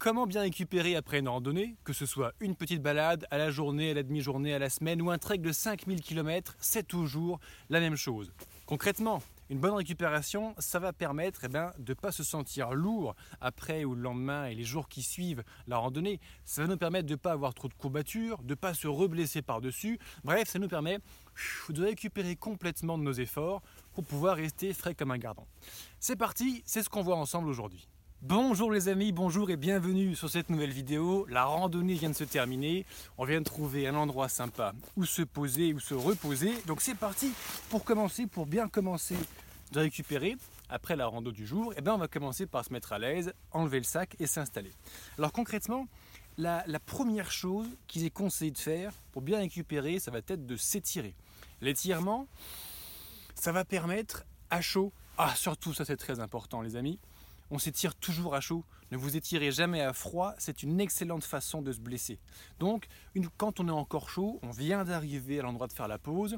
Comment bien récupérer après une randonnée, que ce soit une petite balade, à la journée, à la demi-journée, à la semaine ou un trek de 5000 km, c'est toujours la même chose. Concrètement, une bonne récupération, ça va permettre de ne pas se sentir lourd après ou le lendemain et les jours qui suivent la randonnée. Ça va nous permettre de ne pas avoir trop de courbatures, de ne pas se reblesser par-dessus. Bref, ça nous permet de récupérer complètement de nos efforts pour pouvoir rester frais comme un gardon. C'est parti, c'est ce qu'on voit ensemble aujourd'hui. Bonjour les amis, bonjour et bienvenue sur cette nouvelle vidéo. La randonnée vient de se terminer, on vient de trouver un endroit sympa où se poser, où se reposer. Donc c'est parti pour bien commencer de récupérer après la rando du jour. Et on va commencer par se mettre à l'aise, enlever le sac et s'installer. Alors concrètement, la première chose qu'il est conseillé de faire pour bien récupérer, ça va être de s'étirer. L'étirement, ça va permettre à chaud, surtout ça c'est très important les amis, on s'étire toujours à chaud, ne vous étirez jamais à froid, c'est une excellente façon de se blesser. Donc quand on est encore chaud, on vient d'arriver à l'endroit de faire la pause,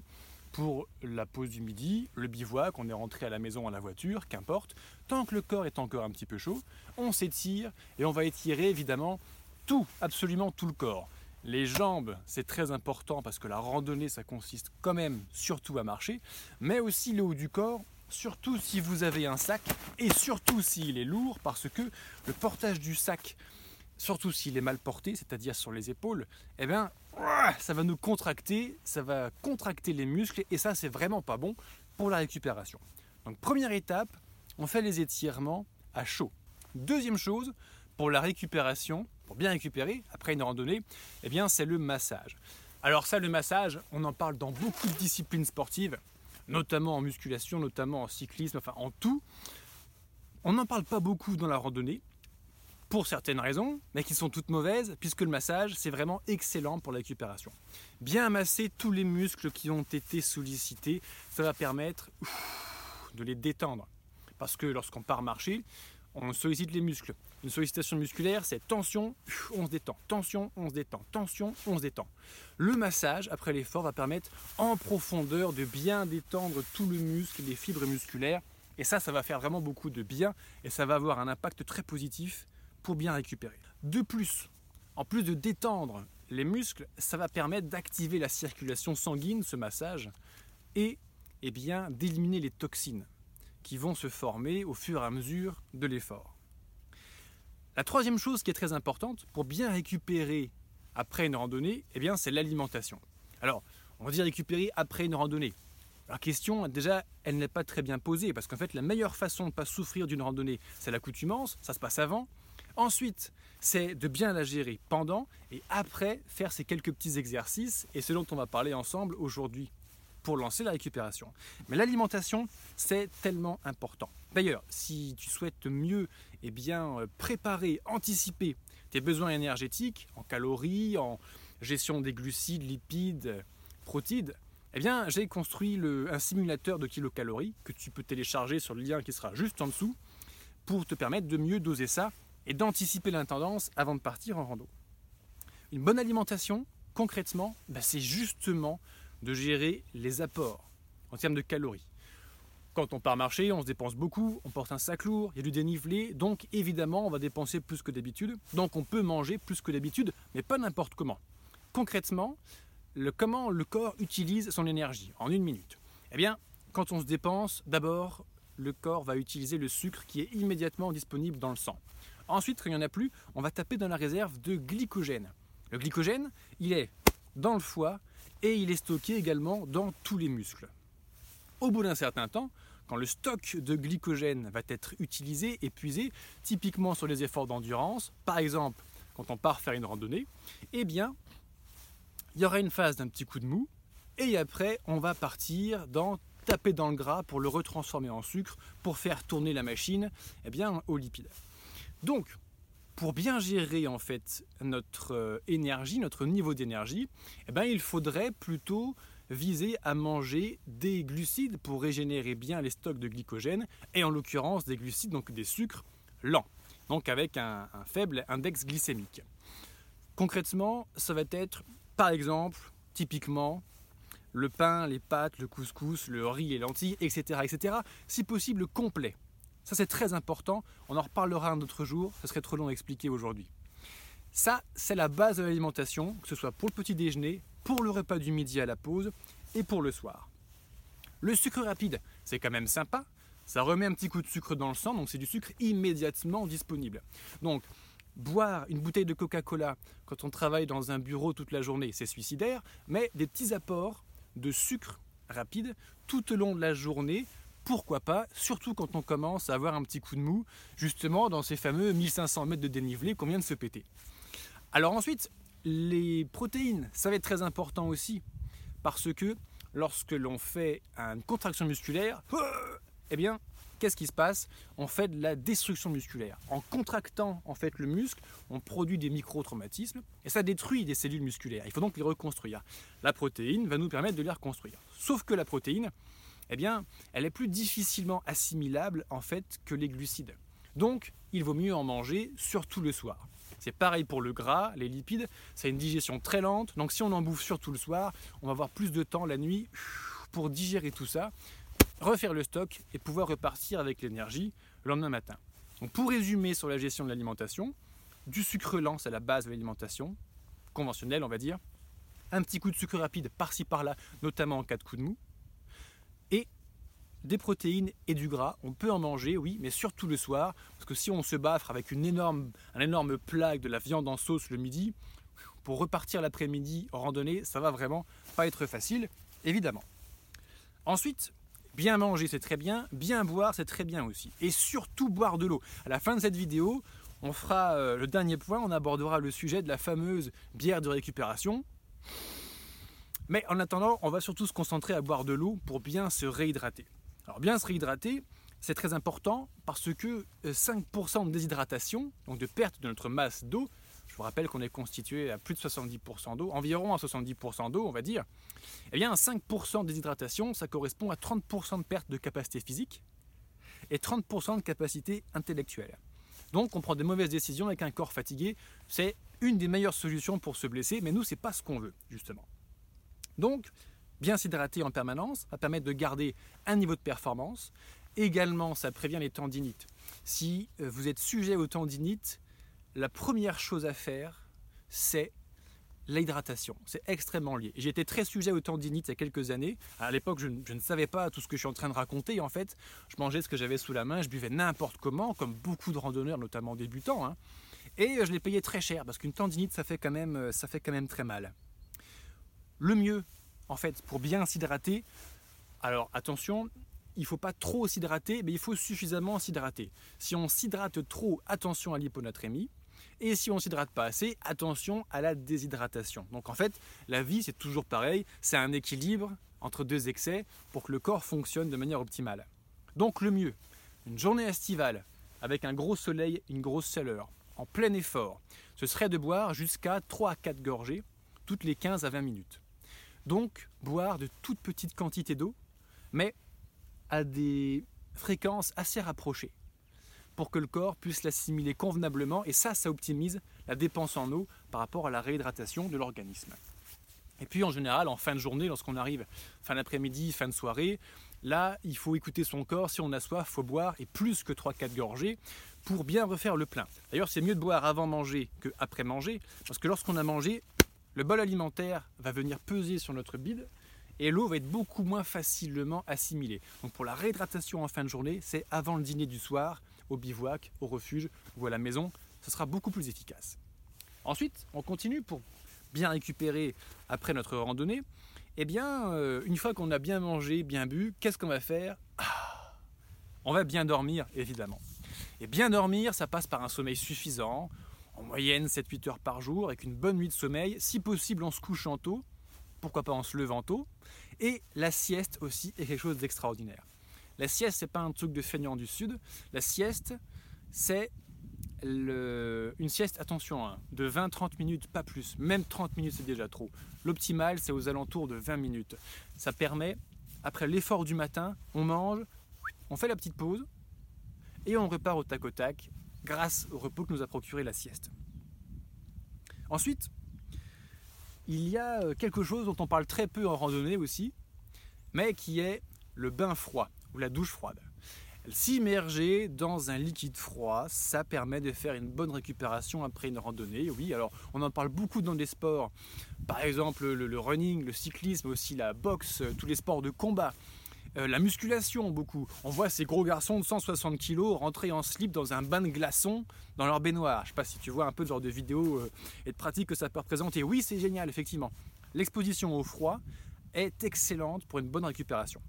pour la pause du midi, le bivouac, on est rentré à la maison, à la voiture, qu'importe, tant que le corps est encore un petit peu chaud, on s'étire et on va étirer évidemment absolument tout le corps. Les jambes, c'est très important parce que la randonnée, ça consiste quand même surtout à marcher, mais aussi le haut du corps, surtout si vous avez un sac et surtout s'il est lourd, parce que le portage du sac, surtout s'il est mal porté, c'est-à-dire sur les épaules, ça va nous contracter, ça va contracter les muscles et ça, c'est vraiment pas bon pour la récupération. Donc première étape, on fait les étirements à chaud. Deuxième chose, pour la récupération, pour bien récupérer après une randonnée, c'est le massage. Alors ça, le massage, on en parle dans beaucoup de disciplines sportives, notamment en musculation, notamment en cyclisme, en tout. On n'en parle pas beaucoup dans la randonnée, pour certaines raisons, mais qui sont toutes mauvaises, puisque le massage, c'est vraiment excellent pour la récupération. Bien masser tous les muscles qui ont été sollicités, ça va permettre de les détendre. Parce que lorsqu'on part marcher, on sollicite les muscles. Une sollicitation musculaire, c'est tension, on se détend, tension, on se détend, tension, on se détend. Le massage, après l'effort, va permettre en profondeur de bien détendre tout le muscle, les fibres musculaires. Et ça va faire vraiment beaucoup de bien et ça va avoir un impact très positif pour bien récupérer. De plus, en plus de détendre les muscles, ça va permettre d'activer la circulation sanguine, ce massage, et d'éliminer les toxines qui vont se former au fur et à mesure de l'effort. La troisième chose qui est très importante pour bien récupérer après une randonnée, c'est l'alimentation. Alors, on dit récupérer après une randonnée. La question, déjà, elle n'est pas très bien posée parce qu'en fait, la meilleure façon de ne pas souffrir d'une randonnée, c'est l'accoutumance, ça se passe avant. Ensuite, c'est de bien la gérer pendant et après faire ces quelques petits exercices et ce dont on va parler ensemble aujourd'hui, pour lancer la récupération. Mais l'alimentation, c'est tellement important. D'ailleurs, si tu souhaites mieux préparer, anticiper tes besoins énergétiques en calories, en gestion des glucides, lipides, protides, j'ai construit un simulateur de kilocalories que tu peux télécharger sur le lien qui sera juste en dessous pour te permettre de mieux doser ça et d'anticiper la tendance avant de partir en rando. Une bonne alimentation, concrètement, c'est justement de gérer les apports en termes de calories. Quand on part marcher, on se dépense beaucoup, on porte un sac lourd, il y a du dénivelé, donc évidemment on va dépenser plus que d'habitude, donc on peut manger plus que d'habitude, mais pas n'importe comment. Concrètement, comment le corps utilise son énergie en une minute. Quand on se dépense, d'abord le corps va utiliser le sucre qui est immédiatement disponible dans le sang. Ensuite, quand il n'y en a plus, on va taper dans la réserve de glycogène. Le glycogène, il est dans le foie, et il est stocké également dans tous les muscles. Au bout d'un certain temps, quand le stock de glycogène va être utilisé, épuisé, typiquement sur les efforts d'endurance, par exemple quand on part faire une randonnée, il y aura une phase d'un petit coup de mou et après on va partir taper dans le gras pour le retransformer en sucre, pour faire tourner la machine au lipide. Donc, pour bien gérer en fait notre énergie, notre niveau d'énergie, il faudrait plutôt viser à manger des glucides pour régénérer bien les stocks de glycogène et en l'occurrence des glucides, donc des sucres lents, donc avec un faible index glycémique. Concrètement, ça va être par exemple, typiquement, le pain, les pâtes, le couscous, le riz et lentilles, etc. Si possible complet. Ça, c'est très important. On en reparlera un autre jour. Ça serait trop long à expliquer aujourd'hui. Ça, c'est la base de l'alimentation, que ce soit pour le petit déjeuner, pour le repas du midi à la pause et pour le soir. Le sucre rapide, c'est quand même sympa. Ça remet un petit coup de sucre dans le sang, donc c'est du sucre immédiatement disponible. Donc, boire une bouteille de Coca-Cola quand on travaille dans un bureau toute la journée, c'est suicidaire, mais des petits apports de sucre rapide tout au long de la journée, pourquoi pas, surtout quand on commence à avoir un petit coup de mou, justement dans ces fameux 1500 mètres de dénivelé qu'on vient de se péter. Alors ensuite, les protéines, ça va être très important aussi, parce que lorsque l'on fait une contraction musculaire, eh bien, qu'est-ce qui se passe? On fait de la destruction musculaire. En contractant en fait le muscle, on produit des micro-traumatismes et ça détruit des cellules musculaires. Il faut donc les reconstruire. La protéine va nous permettre de les reconstruire. Sauf que la protéine, eh bien, elle est plus difficilement assimilable en fait que les glucides. Donc, il vaut mieux en manger surtout le soir. C'est pareil pour le gras, les lipides, ça a une digestion très lente. Donc si on en bouffe surtout le soir, on va avoir plus de temps la nuit pour digérer tout ça, refaire le stock et pouvoir repartir avec l'énergie le lendemain matin. Donc pour résumer sur la gestion de l'alimentation, du sucre lent, c'est la base de l'alimentation conventionnelle, on va dire. Un petit coup de sucre rapide par-ci par-là, notamment en cas de coup de mou. Et des protéines et du gras, on peut en manger, oui, mais surtout le soir, parce que si on se baffre avec un énorme plat de la viande en sauce le midi, pour repartir l'après-midi en randonnée, ça va vraiment pas être facile, évidemment. Ensuite, bien manger, c'est très bien, bien boire, c'est très bien aussi, et surtout boire de l'eau. À la fin de cette vidéo, on fera le dernier point, on abordera le sujet de la fameuse bière de récupération. Mais en attendant, on va surtout se concentrer à boire de l'eau pour bien se réhydrater. Alors bien se réhydrater, c'est très important parce que 5% de déshydratation, donc de perte de notre masse d'eau, je vous rappelle qu'on est constitué à plus de 70% d'eau, environ à 70% d'eau on va dire, eh bien 5% de déshydratation, ça correspond à 30% de perte de capacité physique et 30% de capacité intellectuelle. Donc on prend des mauvaises décisions avec un corps fatigué, c'est une des meilleures solutions pour se blesser, mais nous c'est pas ce qu'on veut justement. Donc, bien s'hydrater en permanence va permettre de garder un niveau de performance. Également, ça prévient les tendinites. Si vous êtes sujet aux tendinites, la première chose à faire, c'est l'hydratation. C'est extrêmement lié. J'étais très sujet aux tendinites il y a quelques années. À l'époque, je ne savais pas tout ce que je suis en train de raconter. En fait, je mangeais ce que j'avais sous la main, je buvais n'importe comment, comme beaucoup de randonneurs, notamment débutants, hein. Et je les payais très cher parce qu'une tendinite, ça fait quand même très mal. Le mieux, en fait, pour bien s'hydrater, alors attention, il ne faut pas trop s'hydrater, mais il faut suffisamment s'hydrater. Si on s'hydrate trop, attention à l'hyponatrémie. Et si on ne s'hydrate pas assez, attention à la déshydratation. Donc en fait, la vie, c'est toujours pareil. C'est un équilibre entre deux excès pour que le corps fonctionne de manière optimale. Donc le mieux, une journée estivale avec un gros soleil, une grosse chaleur, en plein effort, ce serait de boire jusqu'à 3 à 4 gorgées toutes les 15 à 20 minutes. Donc, boire de toute petite quantité d'eau, mais à des fréquences assez rapprochées pour que le corps puisse l'assimiler convenablement et ça optimise la dépense en eau par rapport à la réhydratation de l'organisme. Et puis en général, en fin de journée, lorsqu'on arrive fin d'après-midi, fin de soirée, là, il faut écouter son corps. Si on a soif, il faut boire et plus que 3-4 gorgées pour bien refaire le plein. D'ailleurs, c'est mieux de boire avant manger qu'après manger parce que lorsqu'on a mangé, le bol alimentaire va venir peser sur notre bide et l'eau va être beaucoup moins facilement assimilée. Donc pour la réhydratation en fin de journée, c'est avant le dîner du soir, au bivouac, au refuge ou à la maison. Ce sera beaucoup plus efficace. Ensuite, on continue pour bien récupérer après notre randonnée. Eh bien, une fois qu'on a bien mangé, bien bu, qu'est-ce qu'on va faire? On va bien dormir, évidemment. Et bien dormir, ça passe par un sommeil suffisant, en moyenne 7-8 heures par jour, avec une bonne nuit de sommeil, si possible en se couchant tôt, pourquoi pas en se levant tôt. Et la sieste aussi est quelque chose d'extraordinaire. La sieste, c'est pas un truc de feignant du Sud. La sieste, c'est une sieste, attention, hein, de 20-30 minutes, pas plus. Même 30 minutes, c'est déjà trop. L'optimal, c'est aux alentours de 20 minutes. Ça permet, après l'effort du matin, on mange, on fait la petite pause et on repart au tac au tac, grâce au repos que nous a procuré la sieste. Ensuite, il y a quelque chose dont on parle très peu en randonnée aussi, mais qui est le bain froid ou la douche froide. s'immerger dans un liquide froid, ça permet de faire une bonne récupération après une randonnée. Oui, alors on en parle beaucoup dans des sports, par exemple le running, le cyclisme, aussi la boxe, tous les sports de combat. La musculation, beaucoup. On voit ces gros garçons de 160 kilos rentrer en slip dans un bain de glaçons dans leur baignoire. Je sais pas si tu vois un peu le genre de vidéos et de pratiques que ça peut représenter. Oui, c'est génial, effectivement. L'exposition au froid est excellente pour une bonne récupération.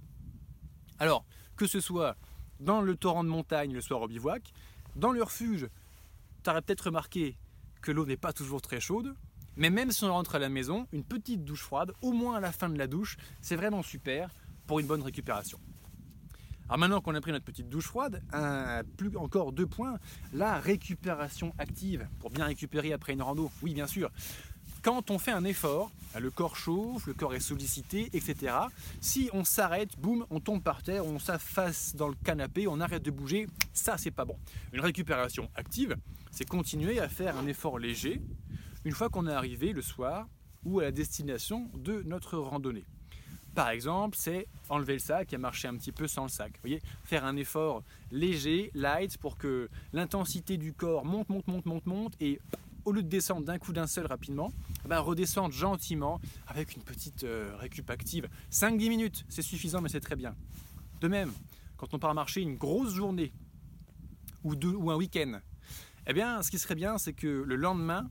Alors, que ce soit dans le torrent de montagne le soir au bivouac, dans le refuge, tu aurais peut-être remarqué que l'eau n'est pas toujours très chaude. Mais même si on rentre à la maison, une petite douche froide, au moins à la fin de la douche, c'est vraiment super pour une bonne récupération. Alors maintenant qu'on a pris notre petite douche froide, encore 2 points, la récupération active, pour bien récupérer après une rando, oui bien sûr. Quand on fait un effort, le corps chauffe, le corps est sollicité, etc. Si on s'arrête, boum, on tombe par terre, on s'affaisse dans le canapé, on arrête de bouger, ça c'est pas bon. Une récupération active, c'est continuer à faire un effort léger une fois qu'on est arrivé le soir ou à la destination de notre randonnée. Par exemple, c'est enlever le sac et marcher un petit peu sans le sac. Vous voyez, faire un effort léger, light, pour que l'intensité du corps monte et au lieu de descendre d'un coup d'un seul rapidement, redescendre gentiment avec une petite récup active. 5-10 minutes, c'est suffisant mais c'est très bien. De même, quand on part marcher une grosse journée ou un week-end, eh bien, ce qui serait bien, c'est que le lendemain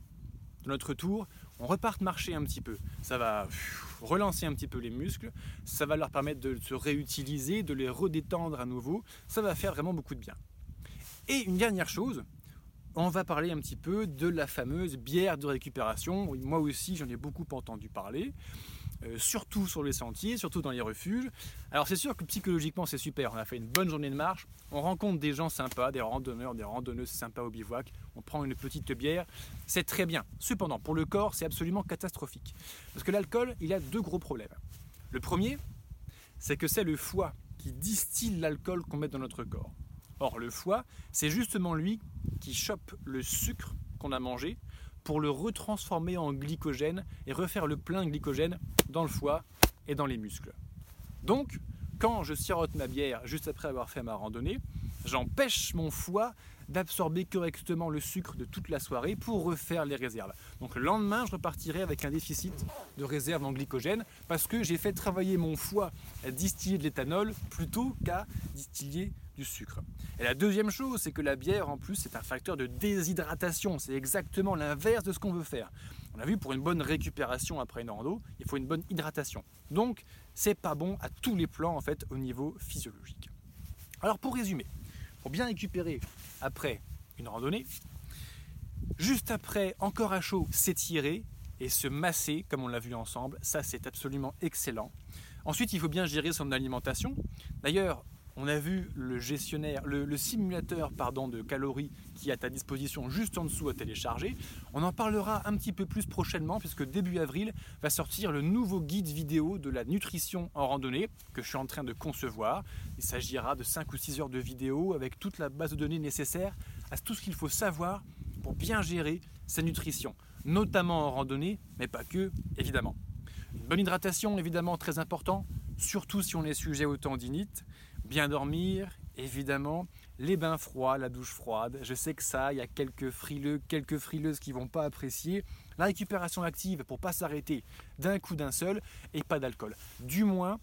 de notre tour, on reparte marcher un petit peu. Ça va relancer un petit peu les muscles, ça va leur permettre de se réutiliser, de les redétendre à nouveau, ça va faire vraiment beaucoup de bien. Et une dernière chose, on va parler un petit peu de la fameuse bière de récupération. Moi aussi, j'en ai beaucoup entendu parler, surtout sur les sentiers, surtout dans les refuges. Alors c'est sûr que psychologiquement, c'est super. On a fait une bonne journée de marche, on rencontre des gens sympas, des randonneurs, des randonneuses sympas au bivouac, on prend une petite bière, c'est très bien. Cependant, pour le corps, c'est absolument catastrophique. Parce que l'alcool, il a 2 gros problèmes. Le premier, c'est que c'est le foie qui distille l'alcool qu'on met dans notre corps. Or le foie, c'est justement lui qui chope le sucre qu'on a mangé pour le retransformer en glycogène et refaire le plein de glycogène dans le foie et dans les muscles. Donc, quand je sirote ma bière juste après avoir fait ma randonnée, j'empêche mon foie d'absorber correctement le sucre de toute la soirée pour refaire les réserves. Donc le lendemain, je repartirai avec un déficit de réserve en glycogène parce que j'ai fait travailler mon foie à distiller de l'éthanol plutôt qu'à distiller du sucre. Et la deuxième chose, c'est que la bière en plus c'est un facteur de déshydratation, c'est exactement l'inverse de ce qu'on veut faire. On a vu, pour une bonne récupération après une rando, il faut une bonne hydratation. Donc c'est pas bon à tous les plans en fait au niveau physiologique. Alors pour résumer, pour bien récupérer après une randonnée, juste après encore à chaud s'étirer et se masser comme on l'a vu ensemble, ça c'est absolument excellent. Ensuite il faut bien gérer son alimentation. D'ailleurs, on a vu le simulateur de calories qui est à ta disposition juste en dessous à télécharger. On en parlera un petit peu plus prochainement puisque début avril va sortir le nouveau guide vidéo de la nutrition en randonnée que je suis en train de concevoir. Il s'agira de 5 ou 6 heures de vidéo avec toute la base de données nécessaire à tout ce qu'il faut savoir pour bien gérer sa nutrition, notamment en randonnée, mais pas que, évidemment. Une bonne hydratation, évidemment, très important, surtout si on est sujet aux tendinites. Bien dormir, évidemment, les bains froids, la douche froide, je sais que ça, il y a quelques frileux, quelques frileuses qui ne vont pas apprécier. La récupération active pour ne pas s'arrêter d'un coup d'un seul et pas d'alcool. Du moins,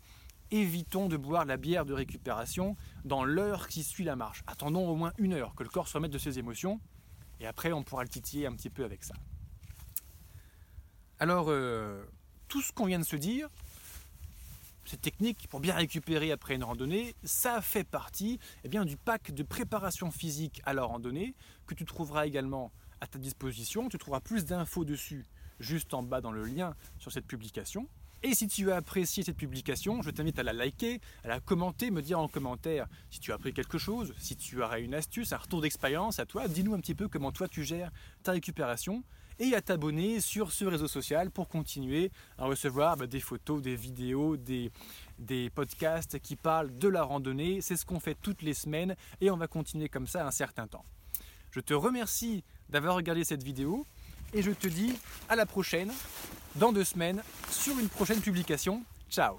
évitons de boire la bière de récupération dans l'heure qui suit la marche. Attendons au moins 1 heure que le corps se remette de ses émotions et après on pourra le titiller un petit peu avec ça. Alors, tout ce qu'on vient de se dire, cette technique pour bien récupérer après une randonnée, ça fait partie du pack de préparation physique à la randonnée que tu trouveras également à ta disposition. Tu trouveras plus d'infos dessus juste en bas dans le lien sur cette publication. Et si tu as apprécié cette publication, je t'invite à la liker, à la commenter, me dire en commentaire si tu as appris quelque chose, si tu aurais une astuce, un retour d'expérience à toi. Dis-nous un petit peu comment toi tu gères ta récupération. Et à t'abonner sur ce réseau social pour continuer à recevoir des photos, des vidéos, des podcasts qui parlent de la randonnée. C'est ce qu'on fait toutes les semaines et on va continuer comme ça un certain temps. Je te remercie d'avoir regardé cette vidéo et je te dis à la prochaine, dans 2 semaines, sur une prochaine publication. Ciao!